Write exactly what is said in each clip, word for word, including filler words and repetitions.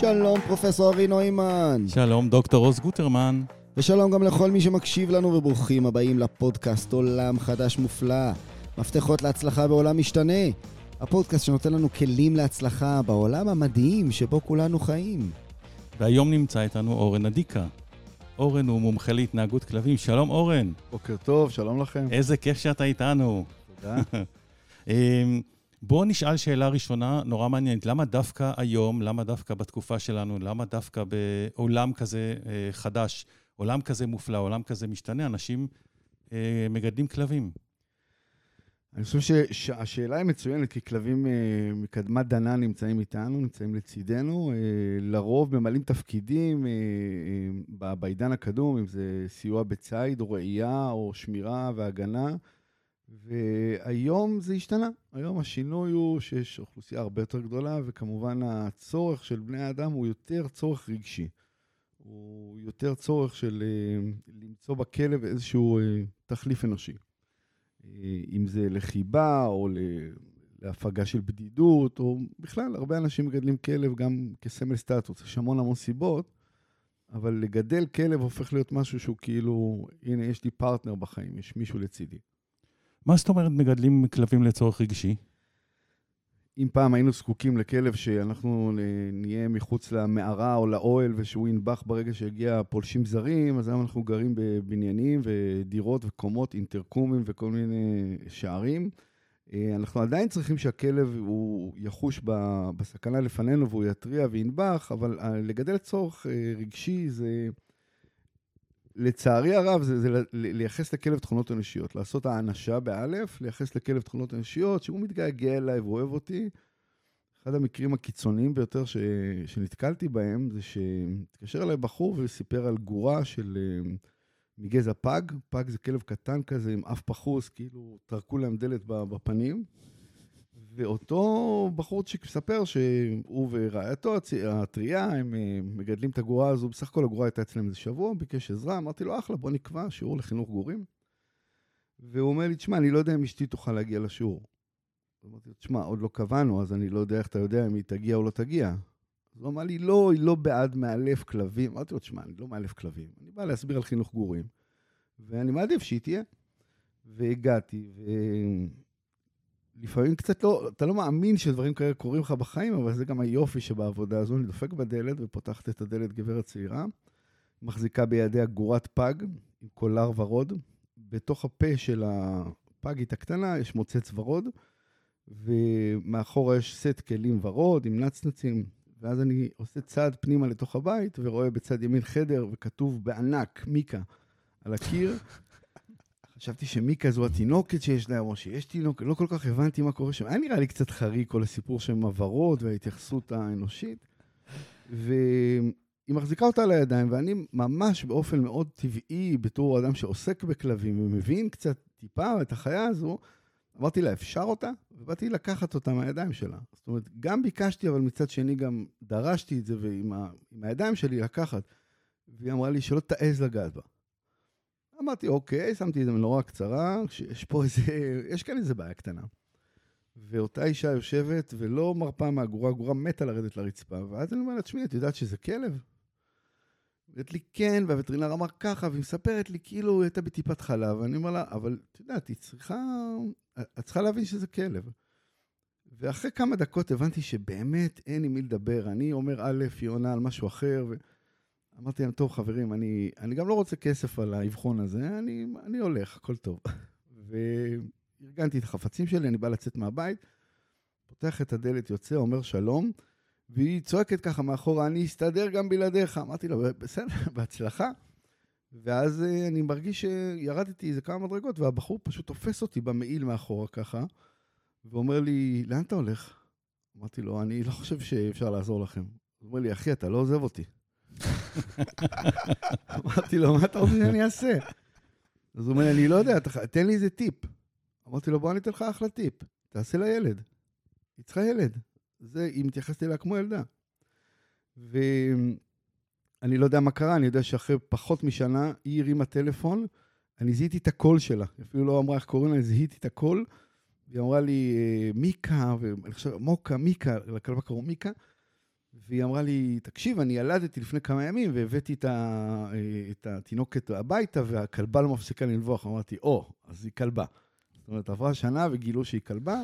שלום פרופסור אורן נוימן. שלום דוקטור רוס גוטרמן. ושלום גם לכל מי שמקשיב לנו, וברוכים הבאים לפודקאסט עולם חדש מופלא, מפתחות להצלחה בעולם משתנה. הפודקאסט שנותן לנו כלים להצלחה בעולם המדהים שבו כולנו חיים. והיום נמצא איתנו אורן עדיקא. אורן הוא מומחה להתנהגות כלבים. שלום אורן. בוקר טוב, שלום לכם. איזה כיף שאתה איתנו. תודה. בואו נשאל שאלה ראשונה, נורא מעניינת. למה דווקא היום, למה דווקא בתקופה שלנו, למה דווקא בעולם כזה חדש, עולם כזה מופלא, עולם כזה משתנה, אנשים מגדלים כלבים? אני חושב שהשאלה היא מצוינת, כי כלבים מקדמת דנא נמצאים איתנו, נמצאים לצידנו, לרוב ממלאים תפקידים בעידן הקדום, אם זה סיוע בציד או ראייה או שמירה והגנה, והיום זה השתנה. היום השינוי הוא שיש אוכלוסייה הרבה יותר גדולה, וכמובן הצורך של בני האדם הוא יותר צורך רגשי. הוא יותר צורך של למצוא בכלב איזשהו תחליף אנושי. אם זה לחיבה או להפגה של בדידות, או בכלל, הרבה אנשים מגדלים כלב גם כסמל סטטוס. יש המון המון סיבות, אבל לגדל כלב הופך להיות משהו שהוא כאילו, הנה, יש לי פרטנר בחיים, יש מישהו לצידי. מה זאת אומרת מגדלים כלבים לצורך רגשי? אם פעם היינו זקוקים לכלב שאנחנו נהיה מחוץ למערה או לאוהל, ושהוא ינבח ברגע שהגיע פולשים זרים, אז היום אנחנו גרים בבניינים ודירות וקומות, אינטרקומים וכל מיני שערים. אנחנו עדיין צריכים שהכלב הוא יחוש בסכנה לפנינו, והוא יטריע וינבח, אבל לגדל צורך רגשי זה... לצערי הרב, זה, זה לייחס לכלב תכונות אנושיות, לעשות האנשה באלף, לייחס לכלב תכונות אנושיות, שהוא מתגעגע אליי ואוהב אותי. אחד המקרים הקיצוניים ביותר ש... שנתקלתי בהם, זה שהתקשר אליי בחור וסיפר על גורה של מגזע פג, פג זה כלב קטן כזה עם אף פחוס, כאילו תרקו להם דלת בפנים, ואותו בחור שמספר שהוא ורעייתו הטריה, הם מגדלים את הגורה הזו, בסך הכל הגורה הייתה אצלם איזה שבוע, ביקש עזרה, אמרתי לו, אחלה, בוא נקבע שיעור לחינוך גורים. והוא אומר לי, תשמע, אני לא יודע אם אשתי תוכל להגיע לשיעור. אמרתי לו, תשמע, עוד לא קבענו, אז אני לא יודע איך אתה יודע אם היא תגיע או לא תגיע. אז הוא אמר לי, לא, היא לא בעד מאלף כלבים. אמרתי לו, תשמע, אני לא מאלף כלבים, אני בא להסביר על חינוך גורים, ואני מעדיף שהיא תהיה. והגעתי, ו... לפעמים קצת לא, אתה לא מאמין שדברים כאלה קורים לך בחיים, אבל זה גם היופי שבעבודה הזו, אני דופק בדלת ופותחת את הדלת גברת צעירה, מחזיקה בידיה גורת פג, עם קולר ורוד, בתוך הפה של הפגית הקטנה יש מוצץ ורוד, ומאחורה יש סט כלים ורוד עם נצנצים, ואז אני עושה צעד פנימה לתוך הבית, ורואה בצד ימין חדר, וכתוב בענק מיקה על הקיר, חשבתי שמיקה זו התינוקת שיש לה, או שיש תינוקת, לא כל כך הבנתי מה קורה שם. היה נראה לי קצת חריג כל הסיפור של מעברות וההתייחסות האנושית, והיא מחזיקה אותה על הידיים, ואני ממש באופן מאוד טבעי, בתור אדם שעוסק בכלבים, ומבין קצת טיפה את החיה הזו, אמרתי לה, אפשר אותה? ובאתי לקחת אותה מהידיים שלה. זאת אומרת, גם ביקשתי, אבל מצד שני גם דרשתי את זה, ועם ה... הידיים שלי לקחת, והיא אמרה לי שלא תעז לגעת בה. אמרתי, אוקיי, שמתי איזה מנורה קצרה, שיש פה איזה, יש כאן איזה בעיה קטנה. ואותה אישה יושבת ולא מרפה מהגורה, הגורה מתה לרדת לרצפה, ואז אני אומר לה, תשמעי, את יודעת שזה כלב? ואומרת לי, כן, והווטרינר אמר ככה, והיא מספרת לי, כאילו, הייתה בטיפת חלב, ואני אומר לה, אבל, את יודעת, היא צריכה, את צריכה להבין שזה כלב. ואחרי כמה דקות הבנתי שבאמת אין עם מי לדבר, אני אומר א', היא עונה על משהו אחר, ו... אמרתי להם, טוב חברים, אני, אני גם לא רוצה כסף על האבחון הזה, אני, אני הולך, הכל טוב. וארגנתי את החפצים שלי, אני בא לצאת מהבית, פותח את הדלת, יוצא, אומר שלום, והיא צועקת ככה מאחורה, אני אסתדר גם בלעדיך. אמרתי לה, בסדר, בהצלחה. ואז אני מרגיש שירדתי איזה כמה מדרגות, והבחור פשוט תופס אותי במעיל מאחורה ככה, ואומר לי, לאן אתה הולך? אמרתי לו, אני לא חושב שאפשר לעזור לכם. הוא אומר לי, אחי, אתה לא עוזב אותי. אמרתי לו, מה אתה רוצה שאני אעשה? אז הוא אומר, אני לא יודע, תן לי איזה טיפ. אמרתי לו, בוא אני אתן לך אחלה טיפ, תעשה לה ילד, היא צריכה ילד, היא מתייחסת אליה כמו ילדה. ואני לא יודע מה קרה, אני יודע שאחרי פחות משנה היא הרימה טלפון, אני זיהיתי את הקול שלה, אפילו לא אמרה איך קוראים לה, אני זיהיתי את הקול, היא אמרה לי מיקה, מוקה, מיקה, לכלבה קראו מיקה, והיא אמרה לי, תקשיב, אני ילדתי לפני כמה ימים, והבאתי את התינוקת הביתה, והכלבה לא מפסיקה לנבוח. אמרתי, או, אז היא כלבה. זאת אומרת, עברה שנה וגילו שהיא כלבה.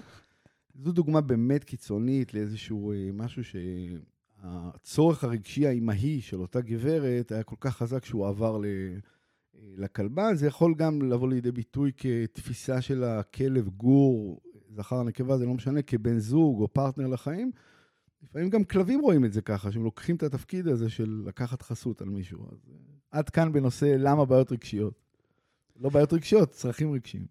זו דוגמה באמת קיצונית לאיזשהו משהו שהצורך הרגשי האימהי של אותה גברת היה כל כך חזק שהוא עבר לכלבה. זה יכול גם לבוא לידי ביטוי כתפיסה של הכלב, גור, זכר נקבה, זה לא משנה, כבן זוג או פרטנר לחיים. לפעמים גם כלבים רואים את זה ככה, שהם לוקחים את התפקיד הזה של לקחת חסות על מישהו. אז עד כאן בנושא למה בעיות רגשיות. לא בעיות רגשיות, צרכים רגשיים.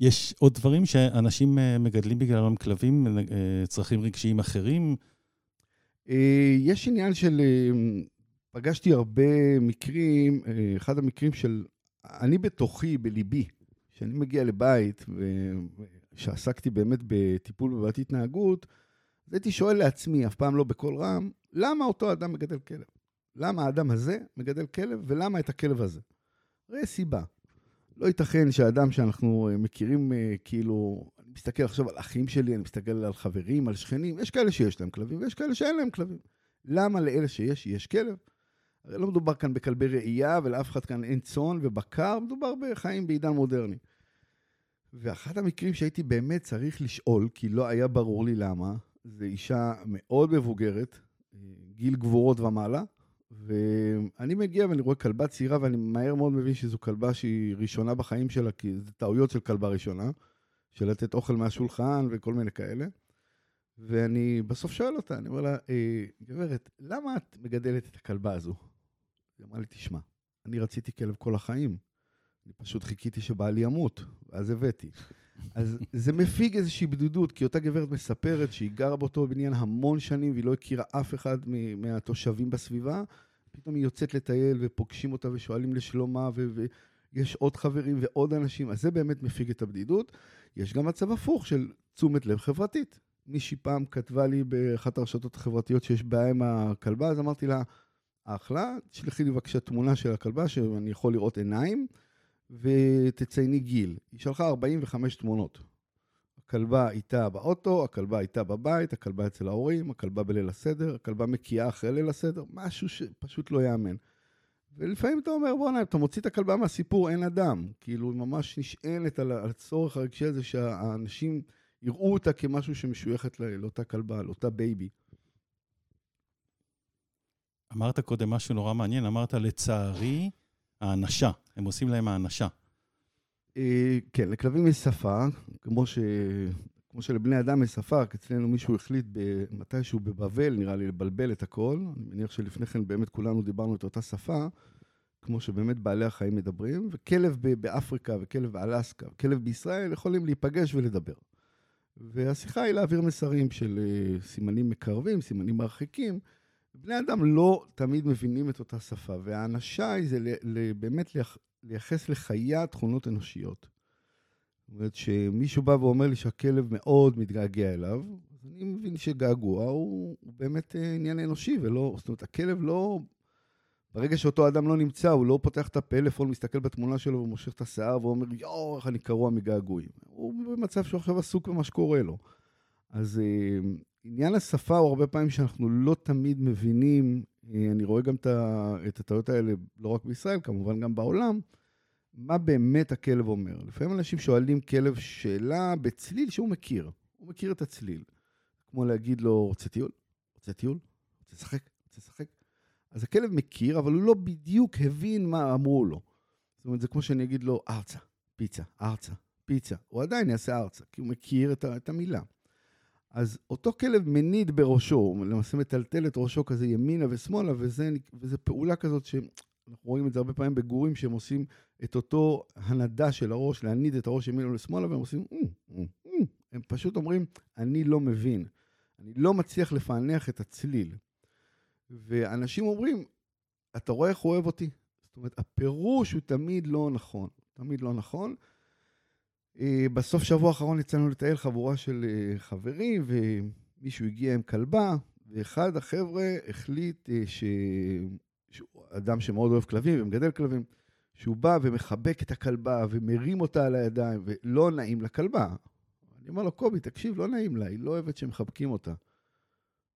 יש עוד דברים שאנשים מגדלים בגללם כלבים, צרכים רגשיים אחרים? יש עניין של, פגשתי הרבה מקרים, אחד המקרים של, אני בתוכי, בליבי, שאני מגיע לבית, שעסקתי באמת בטיפול בבעיית התנהגות, הייתי שואל לעצמי, אף פעם לא בכל רם, למה אותו אדם מגדל כלב? למה האדם הזה מגדל כלב, ולמה את הכלב הזה? הרי סיבה. לא ייתכן שהאדם שאנחנו מכירים, כאילו, אני מסתכל עכשיו על אחים שלי, אני מסתכל על חברים, על שכנים, יש כאלה שיש להם כלבים, ויש כאלה שאין להם כלבים. למה לאלה שיש, יש כלב? הרי לא מדובר כאן בכלבי ראייה, ולאף אחד כאן אין צאן ובקר, מדובר בחיים בעידן מודרני. ואחת המקרים שהייתי באמת צריך לשאול, כי לא היה ברור לי למה, זו אישה מאוד מבוגרת, גיל גבורות ומעלה, ואני מגיע ואני רואה כלבה צעירה, ואני מהר מאוד מבין שזו כלבה שהיא ראשונה בחיים שלה, כי זה טעויות של כלבה ראשונה, של לתת אוכל מהשולחן וכל מיני כאלה, ואני בסוף שואל אותה, אני אומר לה, גברת, למה את מגדלת את הכלבה הזו? היא אמרה לי, תשמע, אני רציתי כלב כל החיים, אני פשוט חיכיתי שבעלי ימות, אז הבאתי. אז זה מפיג איזושהי בדידות, כי אותה גברת מספרת שהיא גרה באותו בניין המון שנים, והיא לא הכירה אף אחד מהתושבים בסביבה, פתאום היא יוצאת לטייל ופוגשים אותה ושואלים לשלומה, ויש עוד חברים ועוד אנשים, אז זה באמת מפיג את הבדידות. יש גם מצב הפוך של תשומת לב חברתית. מישהי פעם כתבה לי באחת הרשתות החברתיות שיש בעיה עם הכלבה, אז אמרתי לה, אחלה, תשלחי לי בבקשה תמונה של הכלבה, שאני יכול לראות עיניים, ותצייני גיל. היא שלחה ארבעים וחמש תמונות. הכלבה איתה באוטו, הכלבה איתה בבית, הכלבה אצל ההורים, הכלבה בליל הסדר, הכלבה מקיאה אחרי ליל הסדר, משהו שפשוט לא יאמן. ולפעמים אתה אומר, בוא נראה, אתה מוציא את הכלבה מהסיפור, אין אדם. כאילו, היא ממש נשענת על הצורך הרגשי הזה שהאנשים יראו אותה כמשהו שמשויכת לאותה כלבה, לאותה בייבי. אמרת קודם משהו נורא מעניין, אמרת לצערי, האנשה, הם עושים להם האנשה. כן, לכלבים יש שפה, כמו ש... כמו שלבני אדם יש שפה, כי אצלנו מישהו החליט מתישהו בבבל, נראה לי לבלבל את הכל, אני מניח שלפני כן באמת כולנו דיברנו את אותה שפה, כמו שבאמת בעלי החיים מדברים, וכלב באפריקה וכלב באלסקה, וכלב בישראל יכולים להיפגש ולדבר. והשיחה היא להעביר מסרים של סימנים מקרבים, סימנים מרחיקים, בני אדם לא תמיד מבינים את אותה שפה, והאנשה היא זה באמת לייחס לחיה תכונות אנושיות. זאת אומרת שמישהו בא ואומר לי שהכלב מאוד מתגעגע אליו, אז אני מבין שגעגוע הוא, הוא באמת עניין אנושי, ולא, זאת אומרת, הכלב לא, ברגע שאותו אדם לא נמצא, הוא לא פותח את הפלאפון, מסתכל בתמונה שלו ומושך את השיער, ואומר, יואו, איך אני קרוע מגעגועים. הוא במצב שהוא עכשיו עסוק במה שקורה לו. אז עניין השפה הוא הרבה פעמים שאנחנו לא תמיד מבינים, אני רואה גם את הטעויות האלה, לא רק בישראל, כמובן גם בעולם, מה באמת הכלב אומר. לפעמים אנשים שואלים כלב שאלה בצליל שהוא מכיר, הוא מכיר את הצליל. כמו להגיד לו, רוצה טיול? רוצה טיול? רוצה לשחק? רוצה לשחק? אז הכלב מכיר, אבל הוא לא בדיוק הבין מה אמרו לו. זאת אומרת, זה כמו שאני אגיד לו, ארצה, פיצה, ארצה, פיצה. הוא עדיין יעשה ארצה, כי הוא מכיר את, את המילה. אז אותו כלב מניד בראשו, למעשה מטלטל את ראשו כזה ימינה ושמאלה, וזה, וזה פעולה כזאת שאנחנו רואים את זה הרבה פעמים בגורים, שהם עושים את אותו הנדה של הראש, להניד את הראש ימינה ושמאלה, והם עושים, הם פשוט אומרים, אני לא מבין, אני לא מצליח לפענח את הצליל. ואנשים אומרים, אתה רואה איך הוא אוהב אותי? זאת אומרת, הפירוש הוא תמיד לא נכון, תמיד לא נכון, בסוף שבוע האחרון יצאנו לטייל חבורה של חברים, ומישהו הגיע עם כלבה, ואחד החבר'ה החליט ש... אדם שמאוד אוהב כלבים ומגדל כלבים, שהוא בא ומחבק את הכלבה ומרים אותה על הידיים, ולא נעים לכלבה. אני אומר לו, קובי, תקשיב, לא נעים לה, היא לא אוהבת שמחבקים אותה.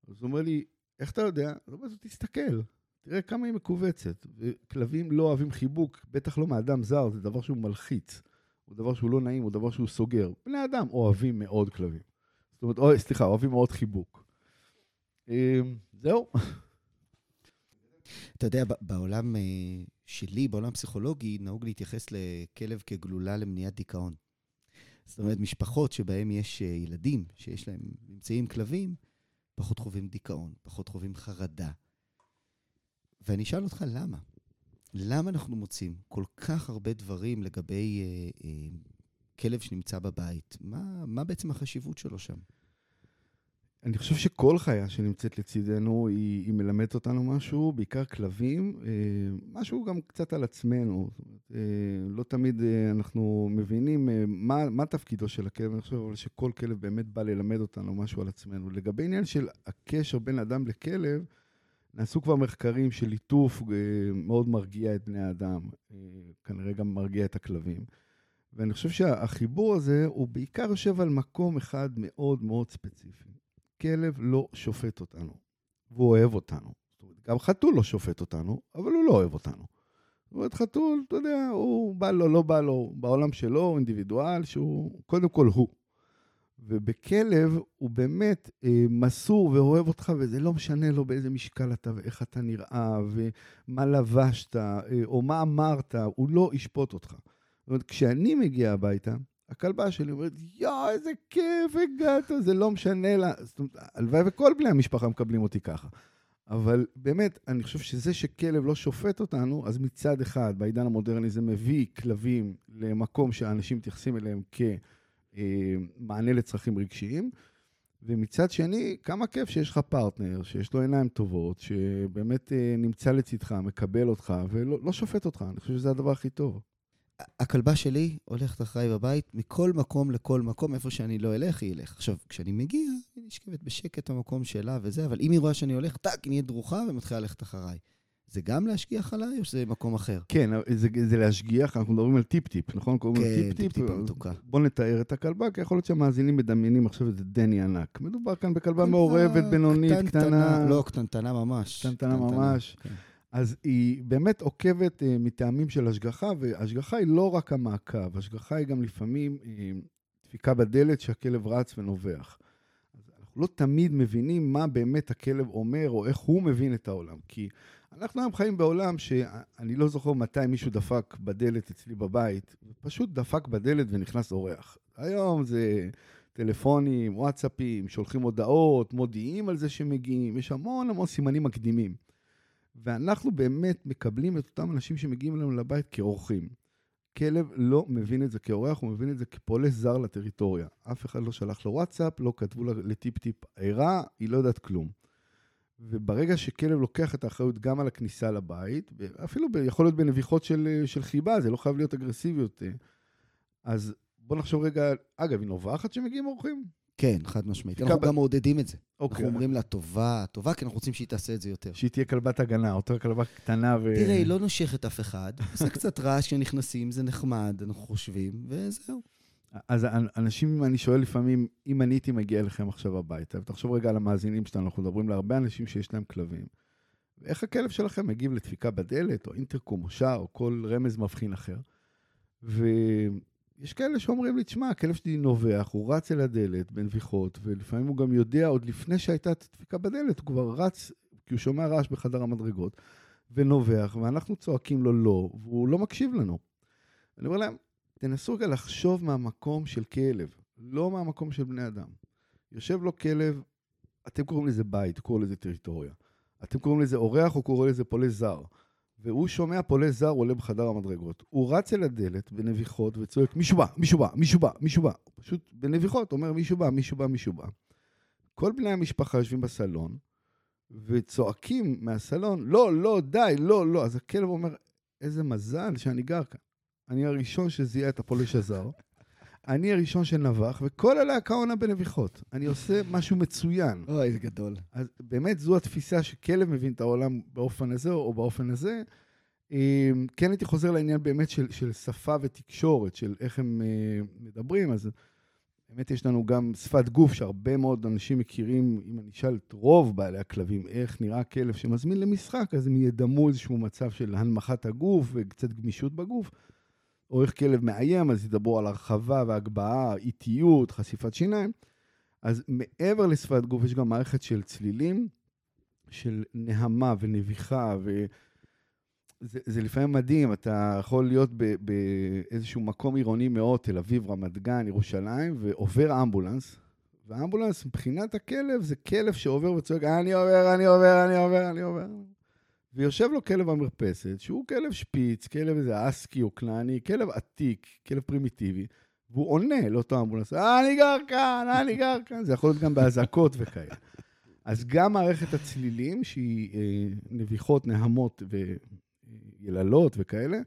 אז הוא אומר לי, איך אתה יודע? לא בזאת תסתכל. תראה כמה היא מקובצת. כלבים לא אוהבים חיבוק, בטח לא מאדם זר, זה דבר שהוא מלחיץ. הוא דבר שהוא לא נעים, הוא דבר שהוא סוגר. בני אדם אוהבים מאוד כלבים. זאת אומרת, או, סליחה, אוהבים מאוד חיבוק. זהו. אתה יודע, בעולם שלי, בעולם פסיכולוגי, נהוג להתייחס לכלב כגלולה למניעת דיכאון. זאת אומרת, משפחות שבהם יש ילדים, שיש להם נמצאים כלבים, פחות חווים דיכאון, פחות חווים חרדה. ואני אשאל אותך למה. למה אנחנו מוצאים כל כך הרבה דברים לגבי אה, אה, כלב שנמצא בבית? מה, מה בעצם החשיבות שלו שם? אני חושב שכל חיה שנמצאת לצידנו, היא, היא מלמדת אותנו משהו, בעיקר כלבים, אה, משהו גם קצת על עצמנו. אה, לא תמיד אה, אנחנו מבינים אה, מה, מה תפקידו של הכלב, אני חושב אבל שכל כלב באמת בא ללמד אותנו משהו על עצמנו. לגבי עניין של הקשר בין אדם לכלב, נעשו כבר מחקרים של ליטוף מאוד מרגיע את בני האדם, כנראה גם מרגיע את הכלבים. ואני חושב שהחיבור הזה הוא בעיקר יושב על מקום אחד מאוד מאוד ספציפי. כלב לא שופט אותנו, והוא אוהב אותנו. גם חתול לא שופט אותנו, אבל הוא לא אוהב אותנו. זאת אומרת, חתול, אתה יודע, הוא בא לו, לא בא לו, בעולם שלו, הוא אינדיבידואל, שהוא קודם כל הוא. ובכלב הוא באמת אה, מסור ואוהב אותך, וזה לא משנה לו באיזה משקל אתה, ואיך אתה נראה, ומה לבשת, אה, או מה אמרת, הוא לא ישפוט אותך. זאת אומרת, כשאני מגיע הביתה, הכלבה שלי אומרת, יואו, איזה כיף הגעת, זה לא משנה לה. זאת אומרת, הלוואי וכל בני המשפחה מקבלים אותי ככה. אבל באמת, אני חושב שזה שכלב לא שופט אותנו, אז מצד אחד, בעידן המודרני זה מביא כלבים למקום שהאנשים תייחסים אליהם כ... מענה לצרכים רגשיים, ומצד שני, כמה כיף שיש לך פרטנר, שיש לו עיניים טובות, שבאמת נמצא לצדך, מקבל אותך, ולא לא שופט אותך. אני חושב שזה הדבר הכי טוב. הכלבה שלי הולכת אחריי בבית, מכל מקום לכל מקום, איפה שאני לא אלך, היא אלך. עכשיו, כשאני מגיע, היא נשכבת בשקט המקום שלה וזה, אבל אם היא רואה שאני הולך, טק, היא נהיה דרוכה ומתחילה ללכת אחריי. זה גם להשגיח עליי, או שזה מקום אחר? כן, זה, זה להשגיח, אנחנו מדברים על טיפ-טיפ, נכון? כן, טיפ-טיפ, טיפ-טיפ המתוקה. בוא נתאר את הכלבה, כי יכול להיות שהמאזינים מדמיינים עכשיו את דני ענק. מדובר כאן בכלבה מעורבת, בינונית, קטן, קטנה. קטנטנה, לא, קטנטנה ממש. קטנטנה ממש. כן. אז היא באמת עוקבת uh, מטעמים של השגחה, והשגחה היא לא רק המעקב, השגחה היא גם לפעמים דפיקה בדלת שהכלב רץ ונובח. לא תמיד מבינים מה באמת הכלב אומר, או איך הוא מבין את העולם. כי אנחנו היום חיים בעולם שאני לא זוכר מתי מישהו דפק בדלת אצלי בבית, פשוט דפק בדלת ונכנס אורח. היום זה טלפונים, וואטסאפים, שולחים הודעות, מודיעים על זה שמגיעים, יש המון המון סימנים מקדימים. ואנחנו באמת מקבלים את אותם אנשים שמגיעים אלינו לבית כאורחים. כלב לא מבין את זה כאורח, הוא מבין את זה כפולש זר לטריטוריה. אף אחד לא שלח לו וואטסאפ, לא כתבו לטיפ-טיפ עירה, היא לא יודעת כלום. וברגע שכלב לוקח את האחריות גם על הכניסה לבית, אפילו יכול להיות בנביחות של, של חיבה, זה לא חייב להיות אגרסיביות. אז בוא נחשוב רגע, אגב, היא נובחת שמגיעים אורחים? כן, חד משמעית. אנחנו ב... גם מעודדים את זה. אוקיי. אנחנו אומרים לה טובה, טובה, כי אנחנו רוצים שהיא תעשה את זה יותר. שהיא תהיה כלבת הגנה, אותה כלבה קטנה ו... תראה, היא לא נושכת אף אחד, עושה קצת רעש שנכנסים, זה נחמד, אנחנו חושבים, וזהו. אז אנשים, אני שואל לפעמים, אם אני הייתי מגיע אליכם עכשיו הביתה, ותחשוב רגע על המאזינים שלנו, אנחנו מדברים להרבה אנשים שיש להם כלבים, ואיך הכלב שלכם מגיב לדפיקה בדלת, או אינטרקום, או שער, או כל רמז מבחין אחר. ו... יש כאלה שאומרים לי, תשמע, הכלב שלי נובח, הוא רץ אל הדלת בנביחות, ולפעמים הוא גם יודע, עוד לפני שהייתה דפיקה בדלת, הוא כבר רץ, כי הוא שומע רעש בחדר המדרגות, ונובח, ואנחנו צועקים לו לא, והוא לא מקשיב לנו. אני אומר להם, תנסו רגע לחשוב מהמקום של כלב, לא מהמקום של בני אדם. יושב לו כלב, אתם קוראים לזה בית, קוראים לזה טריטוריה. אתם קוראים לזה אורח, או קוראים לזה פולש זר. והוא שומע פולש זר, הוא עולה בחדר המדרגות. הוא רץ אל הדלת בנביחות וצועק, מישהו בא, מישהו בא, מישהו בא, מישהו בא. פשוט בנביחות, אומר מישהו בא, מישהו בא, מישהו בא. כל בני המשפחה יושבים בסלון, וצועקים מהסלון, לא, לא, די, לא, לא. אז הכלב אומר, איזה מזל שאני גר כאן. אני הראשון שזיהה את הפולש הזר, אני הראשון שנבח, וכל הלהקה עונה בנביחות. אני עושה משהו מצוין. אוי, זה גדול. אז באמת זו התפיסה שכלב מבין את העולם באופן הזה, או באופן הזה. כן הייתי חוזר לעניין באמת של, של שפה ותקשורת, של איך הם מדברים, אז באמת יש לנו גם שפת גוף שהרבה מאוד אנשים מכירים, אם אני אשאל את רוב בעלי הכלבים, איך נראה כלב שמזמין למשחק, אז הם ידמו איזשהו מצב של הנמכת הגוף וקצת גמישות בגוף, או איך כלב מאיים, אז ידברו על הרחבה והגבהה, איטיות, חשיפת שיניים. אז מעבר לשפת גוף יש גם מערכת של צלילים, של נהמה ונביחה, וזה לפעמים מדהים, אתה יכול להיות באיזשהו מקום עירוני מאוד, תל אביב, רמת גן, ירושלים, ועובר אמבולנס, והאמבולנס מבחינת הכלב, זה כלב שעובר וצועק, אני עובר, אני עובר, אני עובר, אני עובר, ויושב לו כלב במרפסת, שהוא כלב שפיץ, כלב איזה אסקי או קלני, כלב עתיק, כלב פרימיטיבי, והוא עונה לאותו אמבולנס, אני גר כאן, אני גר כאן, זה יכול להיות גם בהזעקות וכאלה. אז גם מערכת הצלילים, שהיא נביחות, נהמות ויללות וכאלה,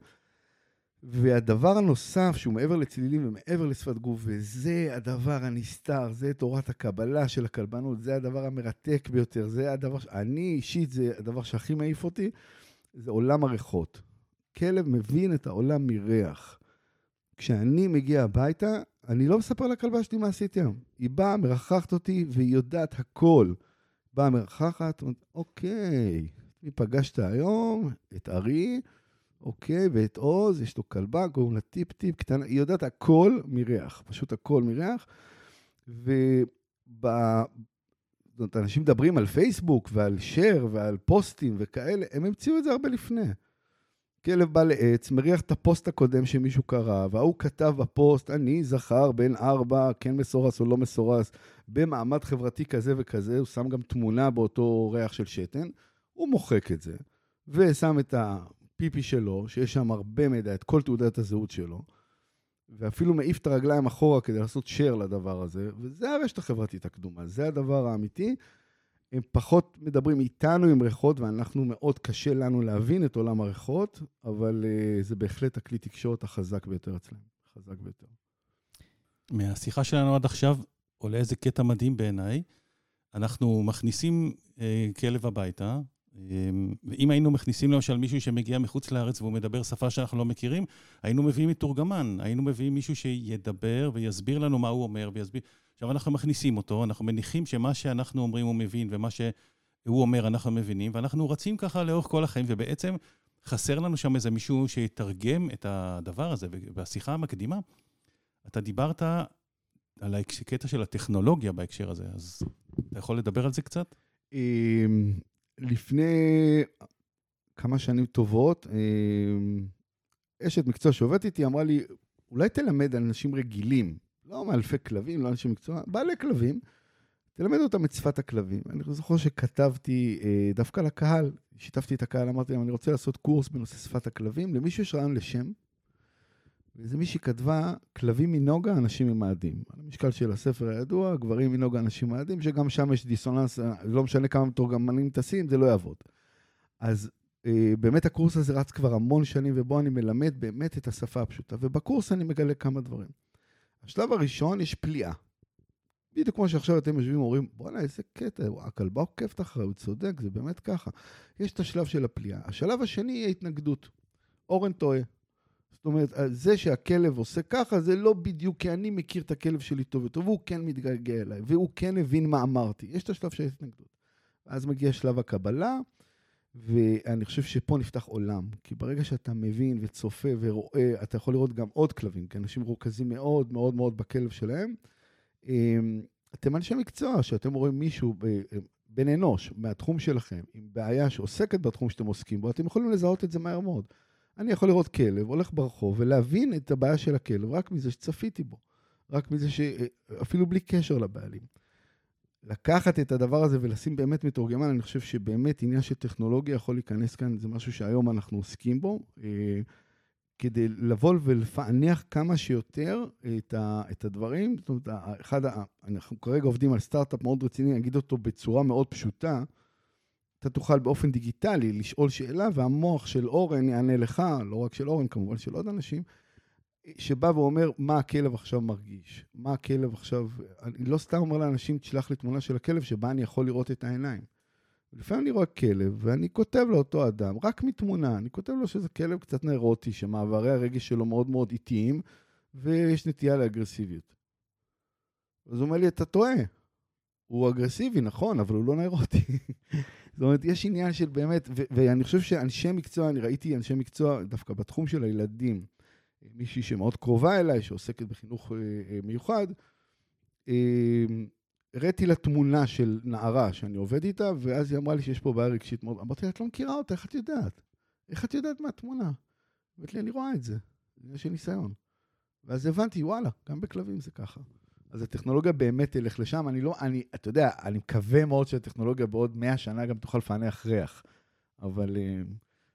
והדבר הנוסף שהוא מעבר לצלילים ומעבר לשפת גוף, וזה הדבר הנסתר, זה תורת הקבלה של הכלבנות, זה הדבר המרתק ביותר, זה הדבר, אני אישית, זה הדבר שהכי מעיף אותי, זה עולם הריחות. כלב מבין את העולם מריח. כשאני מגיע הביתה, אני לא מספר לכלבה שלי מה עשיתי. היא באה, מרחכת אותי, והיא יודעת הכל. באה מרחכת, אוקיי, אני פגשת היום את ארי, אוקיי, ואת עוז, יש לו כלבה, קוראים לה טיפ-טיפ קטנה, היא יודעת הכל מריח, פשוט הכל מריח, ואנשים מדברים על פייסבוק, ועל שר, ועל פוסטים וכאלה, הם המציאו את זה הרבה לפני. כלב בא לעץ, מריח את הפוסט הקודם שמישהו קרא, והוא כתב בפוסט, אני זכר בין ארבע, כן מסורס או לא מסורס, במעמד חברתי כזה וכזה, הוא שם גם תמונה באותו ריח של שתן, הוא מוחק את זה, ושם את הפיפי שלו, שיש שם הרבה מידע, את כל תעודת הזהות שלו, ואפילו מעיף את הרגליים אחורה כדי לעשות שר לדבר הזה, וזה הרשת החברתית הקדומה, זה הדבר האמיתי, הם פחות מדברים איתנו עם ריחות, ואנחנו מאוד קשה לנו להבין את עולם הריחות, אבל uh, זה בהחלט הכלי תקשורת החזק ביותר אצלנו. חזק ביותר. מהשיחה שלנו עד עכשיו, עולה איזה קטע מדהים בעיניי. אנחנו מכניסים אה, כלב הביתה, אה, ואם היינו מכניסים למשל מישהו שמגיע מחוץ לארץ, והוא מדבר שפה שאנחנו לא מכירים, היינו מביאים מתורגמן, היינו מביאים מישהו שידבר ויסביר לנו מה הוא אומר, ויסביר... עכשיו אנחנו מכניסים אותו, אנחנו מניחים שמה שאנחנו אומרים הוא מבין, ומה שהוא אומר אנחנו מבינים, ואנחנו רצים ככה לאורך כל החיים, ובעצם חסר לנו שם איזה מישהו שיתרגם את הדבר הזה. והשיחה המקדימה, אתה דיברת על הקטע של הטכנולוגיה בהקשר הזה, אז אתה יכול לדבר על זה קצת? לפני כמה שנים טובות, אשת מקצוע שעובדת איתי אמרה לי, אולי תלמד אנשים רגילים, לא מאלפי כלבים, לא אנשים מקצוע, בעלי כלבים, תלמד אותם את שפת הכלבים. אני זוכר שכתבתי דווקא לקהל, שיתפתי את הקהל, אמרתי להם, אני רוצה לעשות קורס בנושא שפת הכלבים, למישהו יש רעיון לשם, וזה מישהי כתבה, כלבים מנוגה, אנשים ממאדים. על המשקל של הספר הידוע, גברים מנוגה, אנשים ממאדים, שגם שם יש דיסוננס, לא משנה כמה מתורגמנים תשים, זה לא יעבוד. אז באמת הקורס הזה רץ כבר המון שנים, ובו אני מלמד באמת את השפה הפשוטה, ובקורס אני מגלה כמה דברים. השלב הראשון יש פליאה. בדיוק כמו שעכשיו אתם יושבים ואומרים, בוא'נה, איזה קטע, הכלבה עוקבת אחרי, הוא צודק, זה באמת ככה. יש את השלב של הפליאה. השלב השני היא ההתנגדות. אורן טועה. זאת אומרת, זה שהכלב עושה ככה, זה לא בדיוק, כי אני מכיר את הכלב שלי טוב יותר, והוא כן מתגעגע אליי, והוא כן הבין מה אמרתי. יש את השלב של ההתנגדות. אז מגיע שלב הקבלה, ואני חושב שפה נפתח עולם, כי ברגע שאתה מבין וצופה ורואה, אתה יכול לראות גם עוד כלבים, כי אנשים רוכזים מאוד מאוד מאוד בכלב שלהם. אתם אנשי מקצוע, שאתם רואים מישהו בן אנוש, מהתחום שלכם, עם בעיה שעוסקת בתחום שאתם עוסקים בו, אתם יכולים לזהות את זה מהר מאוד. אני יכול לראות כלב, הולך ברחוב, ולהבין את הבעיה של הכלב, רק מזה שצפיתי בו, רק מזה שאפילו בלי קשר לבעלים. לקחת את הדבר הזה ולשים באמת מתורגמן, אני חושב שבאמת עניין של טכנולוגיה יכול להיכנס כאן, זה משהו שהיום אנחנו עוסקים בו, אה, כדי לבוא ולפענח כמה שיותר את, ה, את הדברים, זאת אומרת, אחד, אנחנו כרגע עובדים על סטארט-אפ מאוד רציני, אני אגיד אותו בצורה מאוד פשוטה, אתה תוכל באופן דיגיטלי לשאול שאלה, והמוח של אורן יענה לך, לא רק של אורן, כמובן של עוד אנשים, שבא ואומר, מה הכלב עכשיו מרגיש? מה הכלב עכשיו... אני לא סתם אומר לאנשים, תשלח לי תמונה של הכלב, שבה אני יכול לראות את העיניים. לפעמים אני רואה כלב, ואני כותב לאותו אדם, רק מתמונה, אני כותב לו שזה כלב קצת נאירוטי, שמעברי הרגש שלו מאוד מאוד איטיים, ויש נטייה לאגרסיביות. אז הוא אומר לי, אתה טועה. הוא אגרסיבי, נכון, אבל הוא לא נאירוטי. זאת אומרת, יש עניין של באמת, ו- ואני חושב שאנשי מקצוע, אני ראיתי אנשי מקצוע דווקא בתחום של הילדים, מישהי שמאוד קרובה אליי, שעוסקת בחינוך מיוחד, ראיתי לה תמונה של נערה שאני עובד איתה, ואז היא אמרה לי שיש פה בעיה רגשית מאוד, אמרתי לה, את לא מכירה אותה, איך את יודעת? איך את יודעת מה התמונה? אמרתי לי, אני רואה את זה, זה של ניסיון. ואז הבנתי, וואלה, גם בכלבים זה ככה. אז הטכנולוגיה באמת תלך לשם, אני לא, אני, אתה יודע, אני מקווה מאוד שהטכנולוגיה בעוד מאה שנה גם תוכל לפענח ריח, אבל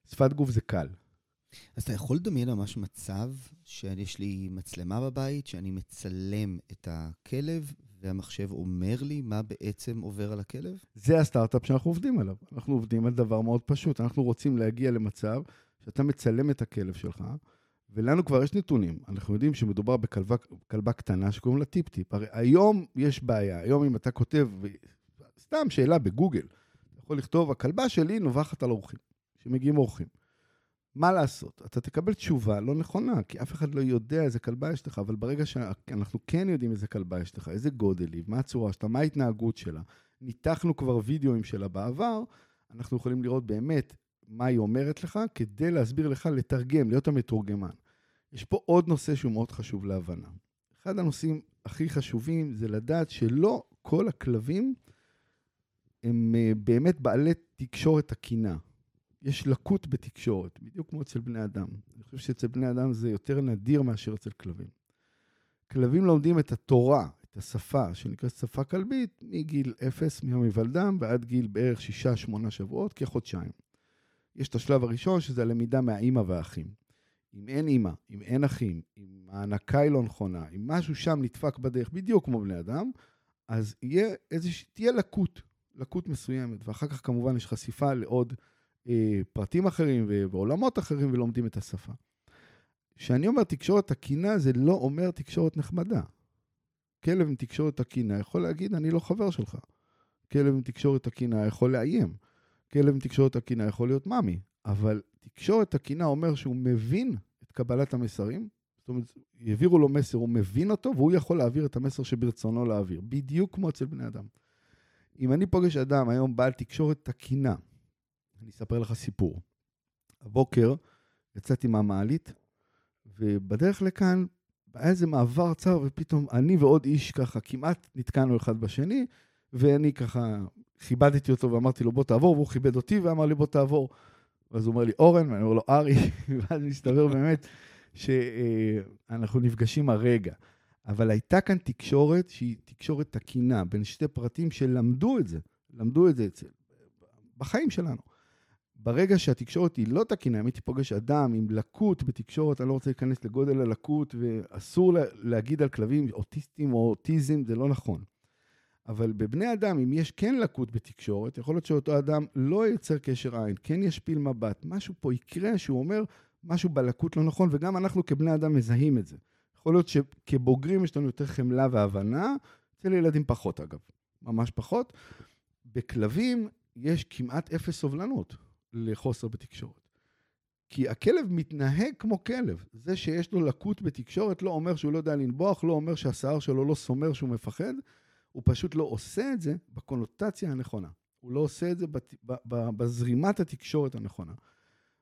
שפת גוף זה קל. אז אתה יכול לדמיין ממש מצב שיש לי מצלמה בבית, שאני מצלם את הכלב, והמחשב אומר לי מה בעצם עובר על הכלב? זה הסטארט-אפ שאנחנו עובדים עליו. אנחנו עובדים על דבר מאוד פשוט. אנחנו רוצים להגיע למצב שאתה מצלם את הכלב שלך, ולנו כבר יש נתונים. אנחנו יודעים שמדובר בכלבה, כלבה קטנה שקוראים לה טיפ-טיפ. הרי היום יש בעיה. היום אם אתה כותב, סתם שאלה בגוגל, אתה יכול לכתוב, הכלבה שלי נובחת על אורחים, שמגיעים אורחים. מה לעשות? אתה תקבל תשובה לא נכונה, כי אף אחד לא יודע איזה כלבה יש לך, אבל ברגע שאנחנו כן יודעים איזה כלבה יש לך, איזה גודל היא, מה הצורה שלה, מה ההתנהגות שלה, ניתחנו כבר וידאוים שלה בעבר, אנחנו יכולים לראות באמת מה היא אומרת לך, כדי להסביר לך, לתרגם, להיות המתורגמן. יש פה עוד נושא שהוא מאוד חשוב להבנה. אחד הנושאים הכי חשובים זה לדעת שלא כל הכלבים הם באמת בעלי תקשורת הקינה. יש לקות בתקשורת, בדיוק כמו אצל בני אדם. אני חושב שאצל בני אדם זה יותר נדיר מאשר אצל כלבים. כלבים לומדים את התורה, את השפה, שנקרא שפה כלבית, מגיל אפס, מיום היוולדם, ועד גיל בערך שישה, שמונה שבועות, כחודשיים. יש את השלב הראשון, שזה הלמידה מהאימא והאחים. אם אין אימא, אם אין אחים, אם ההנקה היא לא נכונה, אם משהו שם נדפק בדרך, בדיוק כמו בני אדם, אז יהיה איזושה, תהיה לקות, לקות מסוימת, ואחר כך כמובן יש חשיפה לעוד פרטים אחרים ועולמות אחרים ולומדים את השפה. שאני אומר תקשורת הקינה זה לא אומר תקשורת נחמדה. כלב עם תקשורת הקינה יכול להגיד אני לא חבר שלך. כלב עם תקשורת הקינה יכול לאיים. כלב עם תקשורת הקינה יכול להיות מאמי. אבל תקשורת הקינה אומר שהוא מבין את קבלת המסרים. זאת אומרת, יעבירו לו מסר, הוא מבין אותו והוא יכול להעביר את המסר שברצונו להעביר. בדיוק כמו אצל בני אדם. אם אני פוגש אדם היום בעל תקשורת הקינה, אני אספר לך סיפור. הבוקר יצאתי מהמעלית, ובדרך לכאן, היה איזה מעבר צר, ופתאום אני ועוד איש ככה, כמעט נתקענו אחד בשני, ואני ככה חיבדתי אותו, ואמרתי לו בוא תעבור, והוא חיבד אותי, ואמר לי בוא תעבור. אז הוא אומר לי אורן, ואני אומר לו ארי, ואז מסתבר באמת, שאנחנו נפגשים הרגע. אבל הייתה כאן תקשורת, שהיא תקשורת תקינה, בין שתי פרטים שלמדו את זה, למדו את זה אצל, בחיים שלנו. ברגע שהתקשורת היא לא תקינה, אם היא תפוגש אדם עם לקות בתקשורת, אני לא רוצה להיכנס לגודל הלקות, ואסור להגיד על כלבים אוטיסטים או אוטיזם, זה לא נכון. אבל בבני אדם, אם יש כן לקות בתקשורת, יכול להיות שאותו אדם לא ייצר קשר עין, כן ישפיל מבט, משהו פה יקרה שהוא אומר משהו בלקות לא נכון, וגם אנחנו כבני אדם מזהים את זה. יכול להיות שכבוגרים יש לנו יותר חמלה והבנה, אצל ילדים פחות אגב, ממש פחות. בכלבים יש כמעט אפס סובלנות. לחוסר בתקשורת. כי הכלב מתנהג כמו כלב. זה שיש לו לקות בתקשורת, לא אומר שהוא לא יודע לנבוח, לא אומר שהשיער שלו לא סומר שהוא מפחד, הוא פשוט לא עושה את זה בקונוטציה הנכונה. הוא לא עושה את זה בזרימת התקשורת הנכונה.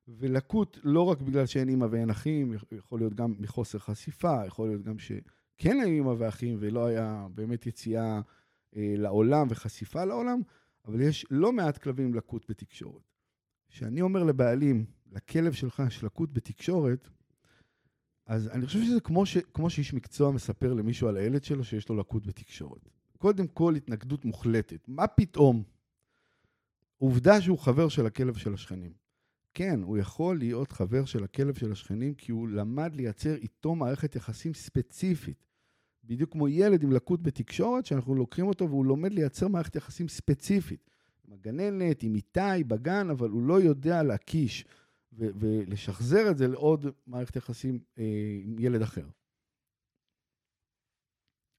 ולקות לא רק בגלל שאין אימא ואין אחים, יכול להיות גם מחוסר חשיפה, יכול להיות גם שכן היה אימא ואחים, ולא היה באמת יציאה לעולם וחשיפה לעולם, אבל יש לא מעט כלבים עם לקות בתקשורת. שאני אומר לבעלים, לכלב שלך, שלקות בתקשורת, אז אני חושב שזה כמו, ש, כמו שאיש מקצוע מספר למישהו על הילד שלו, שיש לו לקות בתקשורת. קודם כל, התנגדות מוחלטת. מה פתאום? עובדה שהוא חבר של הכלב של השכנים. כן, הוא יכול להיות חבר של הכלב של השכנים, כי הוא למד לייצר איתו מערכת יחסים ספציפית. בדיוק כמו ילד עם לקות בתקשורת, שאנחנו לוקחים אותו, והוא לומד לייצר מערכת יחסים ספציפית. עם הגננת, עם איתי, בגן, אבל הוא לא יודע להקיש ו- ולשחזר את זה לעוד מערכת יחסים אה, עם ילד אחר.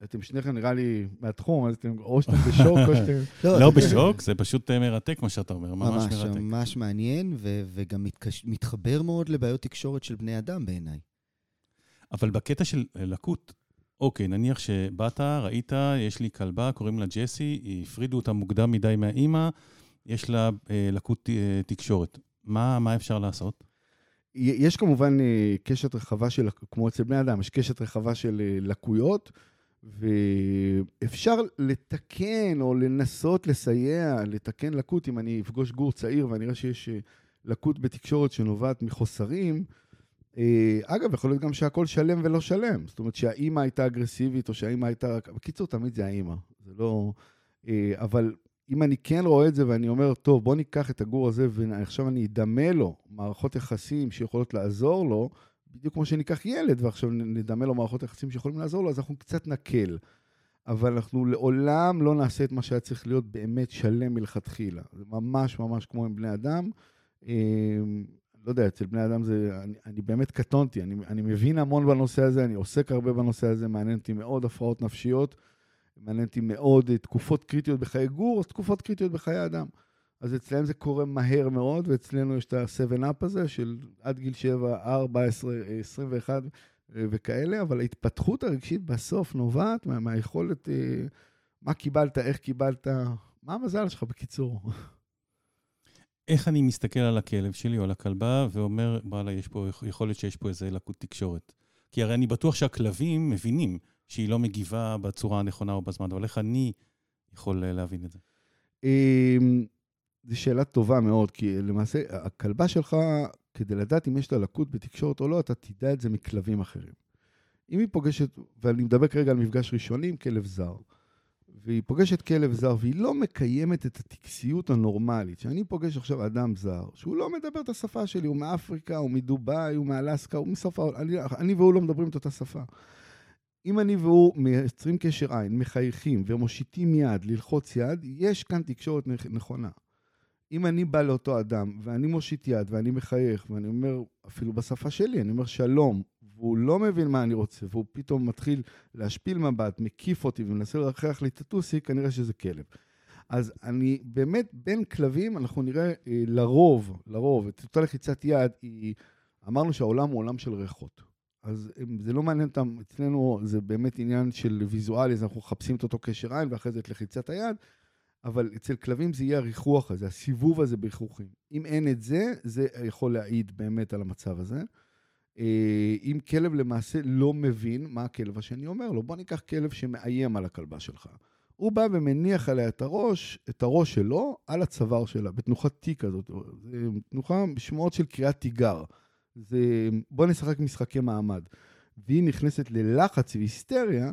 אתם שניכם נראה לי מהתחום, אז אתם או שאתם בשוק או שאתם... לא, לא בשוק, זה פשוט מרתק מה שאתה אומר, ממש, ממש מרתק. ממש מעניין, ו- וגם מתקש... מתחבר מאוד לבעיות תקשורת של בני אדם בעיניי. אבל בקטע של לקות, אוקיי, נניח שבאת, ראית, יש לי כלבה, קוראים לה ג'סי, הפרידו אותה מוקדם מדי מהאימא, יש לה לקות תקשורת. מה, מה אפשר לעשות? יש כמובן קשת רחבה של, כמו אצל בני אדם, יש קשת רחבה של לקויות, ואפשר לתקן או לנסות לסייע, לתקן לקות. אם אני אפגוש גור צעיר ואני רואה שיש לקות בתקשורת שנובעת מחוסרים, אגב, יכול להיות גם שהכל שלם ולא שלם. זאת אומרת שהאימא הייתה אגרסיבית, או שהאימא הייתה... בקיצור, תמיד זה האימא. זה לא... אבל אם אני כן רואה את זה ואני אומר, טוב, בוא ניקח את הגור הזה ועכשיו אני אדמה לו מערכות יחסים שיכולות לעזור לו, בדיוק כמו שניקח ילד ועכשיו נדמה לו מערכות יחסים שיכולים לעזור לו, אז אנחנו קצת נקל. אבל אנחנו לעולם לא נעשה את מה שהיה צריך להיות באמת שלם מלכתחילה. זה ממש ממש כמו עם בני אדם. לא יודע, אצל בני אדם זה, אני, אני באמת קטונתי, אני, אני מבין המון בנושא הזה, אני עוסק הרבה בנושא הזה, מעניינתי מאוד הפרעות נפשיות, מעניינתי מאוד תקופות קריטיות בחיי גור, תקופות קריטיות בחיי אדם. אז אצלם זה קורה מהר מאוד, ואצלנו יש את ה-שבע אפ הזה, של עד גיל שבע, ארבע, עשרים, עשרים ואחת וכאלה, אבל ההתפתחות הרגשית בסוף נובעת מה, מהיכולת, מה קיבלת, איך קיבלת, מה המזל שלך בקיצור. איך אני מסתכל על הכלב שלי או על הכלבה ואומר, בעלה, יש פה, יכול להיות שיש פה איזה לקות תקשורת. כי הרי אני בטוח שהכלבים מבינים שהיא לא מגיבה בצורה הנכונה או בזמן, אבל איך אני יכול להבין את זה? זו שאלה טובה מאוד, כי למעשה הכלבה שלך, כדי לדעת אם יש לה לקות בתקשורת או לא, אתה תדע את זה מכלבים אחרים. אם היא פוגשת, ואני מדבר כרגע על מפגש ראשוני עם כלב זר, והיא פוגשת כלב זר, והיא לא מקיימת את הטקסיות הנורמלית, שאני פוגש עכשיו אדם זר, שהוא לא מדבר את השפה שלי, הוא מאפריקה, הוא מדובאי, הוא מאלסקה, הוא משפה, אני, אני והוא לא מדברים את אותה שפה. אם אני והוא מייצרים קשר עין, מחייכים ומושיטים יד, ללחוץ יד, יש כאן תקשורת נכונה. אם אני בא לאותו אדם, ואני מושיט יד, ואני מחייך, ואני אומר, אפילו בשפה שלי, אני אומר שלום, והוא לא מבין מה אני רוצה, והוא פתאום מתחיל להשפיל מבט, מקיף אותי, ומנסה לרחח לי את הטוסי, כנראה שזה כלב. אז אני באמת, בין כלבים, אנחנו נראה לרוב, לרוב, את אותה לחיצת יד, היא, אמרנו שהעולם הוא עולם של ריחות. אז זה לא מעניין אותם, אצלנו זה באמת עניין של ויזואלי, אז אנחנו חפשים את אותו קשר עין, ואחרי זה את לחיצת היד, אבל אצל כלבים זה יהיה הריחוח הזה, הסיבוב הזה בריחוחים. אם אין את זה, זה יכול להעיד באמת על המצב הזה. אם כלב למעשה לא מבין מה הכלב השני אומר לו, בוא ניקח כלב שמאיים על הכלבה שלך. הוא בא ומניח עליה את הראש, את הראש שלו, על הצוואר שלה, בתנוחת T כזאת, תנוחה בשמועות של קריאת תיגר. זה, בוא נשחק משחקי מעמד. והיא נכנסת ללחץ והיסטריה,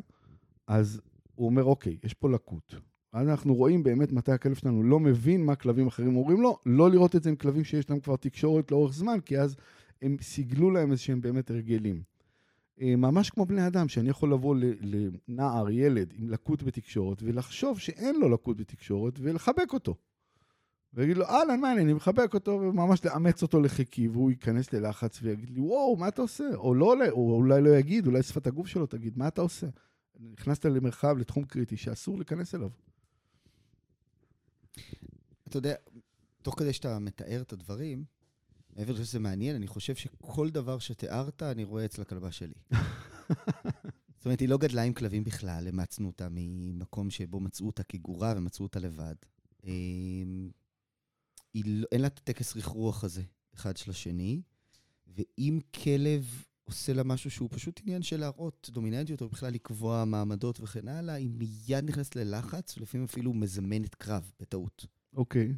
אז הוא אומר, אוקיי, יש פה לקות. אנחנו רואים באמת מתי הכלב שלנו לא מבין מה כלבים אחרים אומרים לו, לא לראות את זה עם כלבים שיש להם כבר תקשורת לאורך זמן, כי אז הם סיגלו להם איזשהם באמת הרגלים. ממש כמו בני אדם, שאני יכול לבוא לנער, ילד, עם לקות בתקשורת, ולחשוב שאין לו לקות בתקשורת, ולחבק אותו. ויגיד לו, אהלן, מה, אני מחבק אותו, וממש לאמץ אותו לחיקי, והוא ייכנס ללחץ ויגיד לי, וואו, מה אתה עושה? או לא, או אולי לא יגיד, אולי שפת הגוף שלו תגיד, מה אתה עושה? נכנסת למרחב, לתחום קריטי, שאסור להיכנס אליו. אתה יודע, תוך כדי שאתה מתאר את הדברים, מעבר שזה מעניין, אני חושב שכל דבר שתיארת, אני רואה אצל הכלבה שלי. זאת אומרת, היא לא גדלה עם כלבים בכלל, הם מצאו אותה ממקום שבו מצאו אותה כגורה ומצאו אותה לבד. היא, אין לה את הטקס ריחרוח הזה, אחד של השני, ואם כלב עושה לה משהו שהוא פשוט עניין של להראות דומיננטיות, או בכלל לקבוע מעמדות וכן הלאה, היא מיד נכנסת ללחץ, ולפעמים אפילו מזמנת קרב בטעות. אוקיי.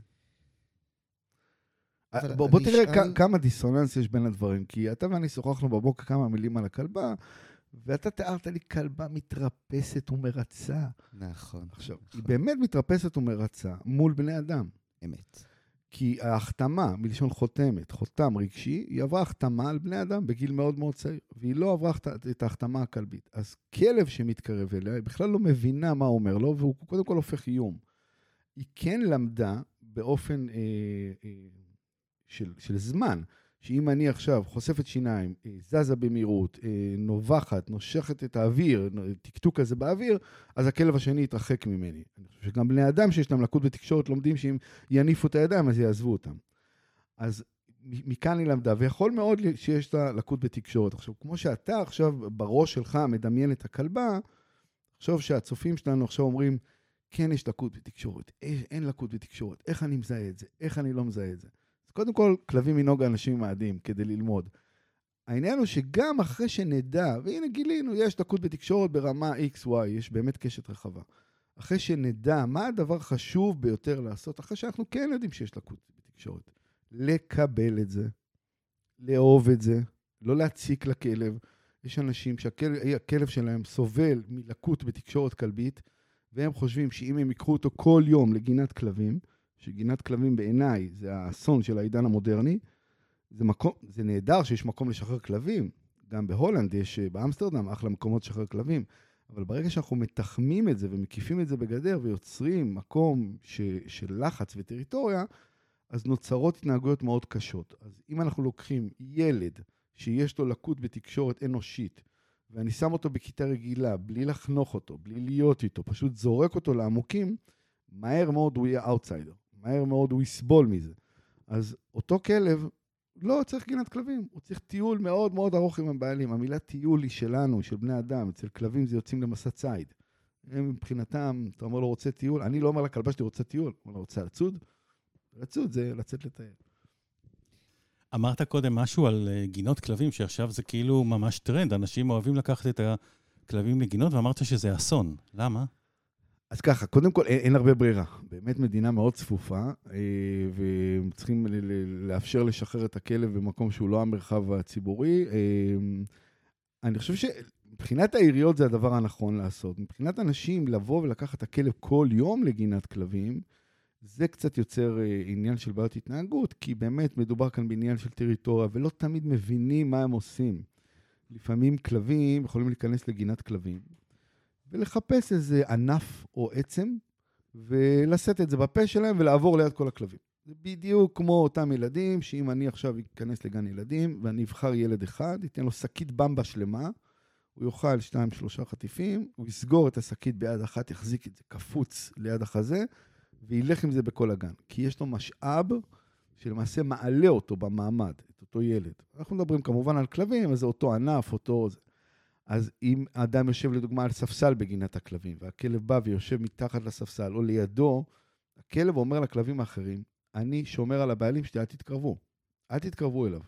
בוא תראה כמה דיסוננס יש בין הדברים, כי אתה ואני שוחחנו בבוקר כמה מילים על הכלבה, ואתה תיארת לי כלבה מתרפסת ומרצה. נכון. עכשיו, היא באמת מתרפסת ומרצה מול בני אדם. אמת. כי ההחתמה, מלשון חותמת, חותם רגשי, היא עברה החתמה על בני אדם בגיל מאוד מאוד צעיר, והיא לא עברה את ההחתמה הכלבית. אז כלב שמתקרב אליה, היא בכלל לא מבינה מה אומר לו, והוא קודם כל הופך איום. היא כן למדה באופן אה, אה, של, של זמן, שאם אני עכשיו חושפת שיניים, אה, זזה במהירות, אה, נובחת, נושכת את האוויר, תקתוק הזה באוויר, אז הכלב השני יתרחק ממני. אני חושב שגם בני אדם שיש להם לקות בתקשורת לומדים שאם יניפו את הידיים, אז יעזבו אותם. אז מכאן היא למדה, ויכול מאוד שיש לה לקות בתקשורת. עכשיו, כמו שאתה עכשיו בראש שלך מדמיין את הכלבה, עכשיו שהצופים שלנו עכשיו אומרים, כן יש לקות בתקשורת, אין לקות בתקשורת, איך אני מזהה את זה, איך אני לא מזהה את זה. אז קודם כל, כלבים מנהוג אנשים מעדים כדי ללמוד. העניין הוא שגם אחרי שנדע, והנה גילינו, יש לקות בתקשורת ברמה איקס וואי, יש באמת קשת רחבה. אחרי שנדע מה הדבר חשוב ביותר לעשות, אחרי שאנחנו כן יודעים שיש לקות בתקשורת, לקבל את זה, לאהוב את זה, לא להציק לכלב. יש אנשים שהכלב שלהם סובל מלקות בתקשורת כלבית, והם חושבים שאם הם יקחו אותו כל יום לגינת כלבים, שגינת כלבים בעיניי זה האסון של העידן המודרני, זה, מקום, זה נהדר שיש מקום לשחרר כלבים, גם בהולנד יש, באמסטרדם, אחלה מקומות לשחרר כלבים, אבל ברגע שאנחנו מתחמים את זה ומקיפים את זה בגדר ויוצרים מקום ש, של לחץ וטריטוריה, אז נוצרות התנהגויות מאוד קשות. אז אם אנחנו לוקחים ילד שיש לו לקות בתקשורת אנושית, ואני שם אותו בכיתה רגילה, בלי לחנוך אותו, בלי להיות איתו, פשוט זורק אותו לעמוקים, מהר מאוד הוא יהיה אאוטסיידר, מהר מאוד הוא יסבול מזה. אז אותו כלב לא צריך גינת כלבים, הוא צריך טיול מאוד מאוד ארוך עם הבעלים. המילה טיול היא שלנו, של בני אדם, אצל כלבים זה יוצאים למסע ציד. הם מבחינתם, אתה אומר לו רוצה טיול, אני לא אומר לכלבה שלי רוצה טיול, אני רוצה לצוד, לצוד זה לצאת לטייל. אמרת קודם משהו על גינות כלבים, שעכשיו זה כאילו ממש טרנד, אנשים אוהבים לקחת את הכלבים לגינות, ואמרת שזה אסון, למה? אז ככה, קודם כל, אין הרבה ברירה. באמת מדינה מאוד צפופה, וצריכים לאפשר לשחרר את הכלב במקום שהוא לא המרחב הציבורי. אני חושב שמבחינת העיריות זה הדבר הנכון לעשות. מבחינת אנשים לבוא ולקחת את הכלב כל יום לגינת כלבים, זה קצת יוצר עניין של בעיות התנהגות, כי באמת מדובר כאן בעניין של טריטוריה, ולא תמיד מבינים מה הם עושים. לפעמים כלבים יכולים להיכנס לגינת כלבים, ולחפש איזה ענף או עצם, ולשאת את זה בפה שלהם, ולעבור ליד כל הכלבים. זה בדיוק כמו אותם ילדים, שאם אני עכשיו אכנס לגן ילדים, ואני אבחר ילד אחד, ייתן לו שקית במבה שלמה, הוא יאכל שתיים, שלושה חטיפים, הוא יסגור את השקית ביד אחת, יחזיק את זה קפוץ ליד החזה, וילך עם זה בכל הגן, כי יש לו משאב שלמעשה מעלה אותו במעמד, את אותו ילד. אנחנו מדברים כמובן על כלבים, אז זה אותו ענף, אותו... אז אם האדם יושב לדוגמה על ספסל בגינת הכלבים, והכלב בא ויושב מתחת לספסל, או לידו, הכלב אומר לכלבים האחרים, אני שומר על הבעלים שלי, אל תתקרבו, אל תתקרבו אליו.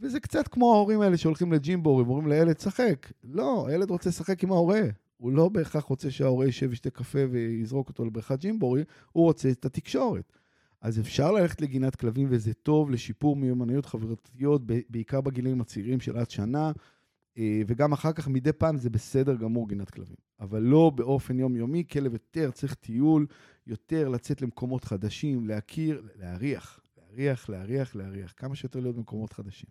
וזה קצת כמו ההורים האלה שהולכים לג'ימבורים, אומרים לילד, שחק. לא, הילד רוצה לשחק עם ההורה. הוא לא בהכרח רוצה שההורה יישב ישתה קפה ויזרוק אותו לבריכת ג'ימבורי, הוא רוצה את התקשורת. אז אפשר ללכת לגינת כלבים, וזה טוב לשיפור מיומנויות חברתיות, בעיקר בגילים הצעירים של עד שנה, וגם אחר כך מדי פעם זה בסדר גמור גינת כלבים. אבל לא באופן יומיומי, כלב יותר צריך טיול, יותר לצאת למקומות חדשים, להכיר, להריח, להריח, להריח, להריח, כמה שיותר להיות במקומות חדשים.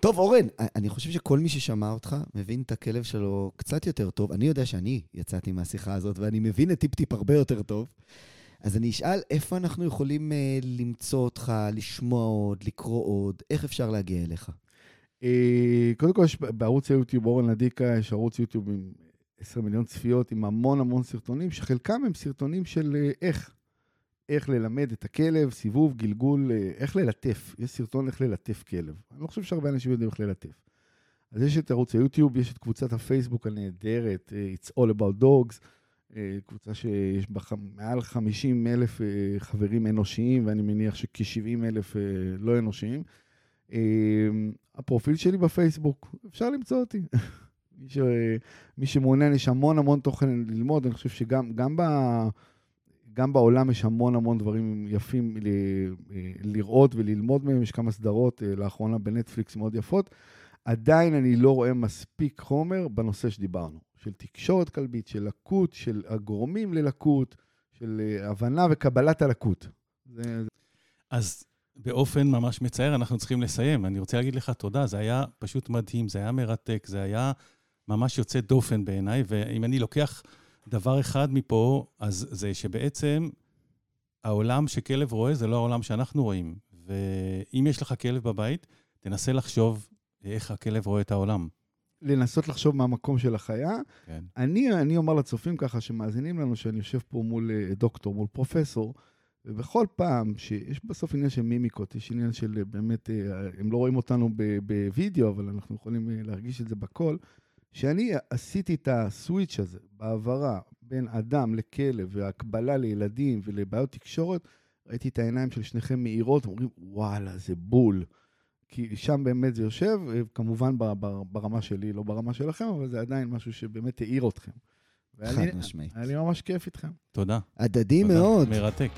טוב, אורן, אני חושב שכל מי ששמע אותך מבין את הכלב שלו קצת יותר טוב. אני יודע שאני יצאתי מהשיחה הזאת, ואני מבין את טיפ-טיפ הרבה יותר טוב. אז אני אשאל איפה אנחנו יכולים למצוא אותך, לשמוע עוד, לקרוא עוד, איך אפשר להגיע אליך? קודם כל, בערוץ היוטיוב, אורן עדיקא, יש ערוץ יוטיוב עם עשרה מיליון צפיות, עם המון המון סרטונים, שחלקם הם סרטונים של איך, איך ללמד את הכלב, סיבוב, גלגול, איך ללטף. יש סרטון איך ללטף כלב. אני לא חושב שהרבה אנשים יודעים איך ללטף. אז יש את ערוץ היוטיוב, יש את קבוצת הפייסבוק הנהדרת, It's all about dogs, קבוצה שיש בה מעל חמישים אלף חברים אנושיים, ואני מניח שכ-שבעים אלף לא אנושיים. הפרופיל שלי בפייסבוק, אפשר למצוא אותי. מי, ש... מי שמעוניין, יש המון המון תוכן ללמוד, אני חושב שגם גם ב... גם בעולם יש המון המון דברים יפים לראות וללמוד מהם, יש כמה סדרות לאחרונה בנטפליקס מאוד יפות, עדיין אני לא רואה מספיק חומר בנושא שדיברנו, של תקשורת כלבית, של לקות, של הגורמים ללקות, של הבנה וקבלת הלקות. אז באופן ממש מצער, אנחנו צריכים לסיים, אני רוצה להגיד לך תודה, זה היה פשוט מדהים, זה היה מרתק, זה היה ממש יוצא דופן בעיניי, ואם אני לוקח... דבר אחד מפה, אז זה שבעצם העולם שכלב רואה זה לא העולם שאנחנו רואים. ואם יש לך כלב בבית, תנסה לחשוב איך הכלב רואה את העולם. לנסות לחשוב מהמקום של החיה. כן. אני, אני אומר לצופים ככה שמאזינים לנו שאני יושב פה מול דוקטור, מול פרופסור, ובכל פעם שיש בסוף עניין של מימיקות, יש עניין של באמת, הם לא רואים אותנו בווידאו, אבל אנחנו יכולים להרגיש את זה בכל, שאני עשיתי את הסוויץ' הזה, בעברה בין אדם לכלב, והקבלה לילדים ולבעיות תקשורת, ראיתי את העיניים של שניכם מאירות, ואומרים, וואלה, זה בול. כי שם באמת זה יושב, כמובן ברמה שלי, לא ברמה שלכם, אבל זה עדיין משהו שבאמת העיר אתכם. חד משמעית. היה לי ממש כיף איתכם. תודה. הדדי מאוד. מרתק.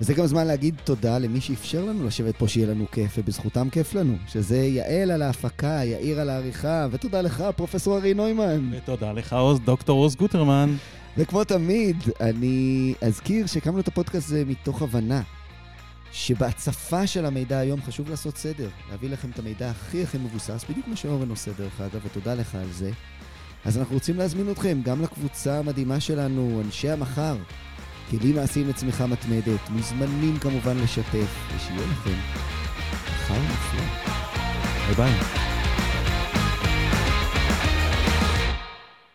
וזה גם זמן להגיד תודה למי שאפשר לנו לשבת פה, שיהיה לנו כיף, ובזכותם כיף לנו. שזה יעל על ההפקה, יאיר על העריכה, ותודה לך, פרופסור ארי נוימן. ותודה לך, דוקטור עוז גוטרמן. וכמו תמיד, אני אזכיר שקמנו את הפודקאסט הזה מתוך הבנה, שבהצפה של המידע היום חשוב לעשות סדר, להביא לכם את המידע הכי הכי מבוסס, בדיוק מה שאורן עושה דרך אגב, ותודה לך על זה. אז אנחנו רוצים להזמין אתכם גם לקבוצה המדהימה שלנו, אנשי המחר, כלים מעשיים לצמיחה מתמדת, מוזמנים כמובן לשתף, ושיהיה לכם מחר נפלא. ביי ביי.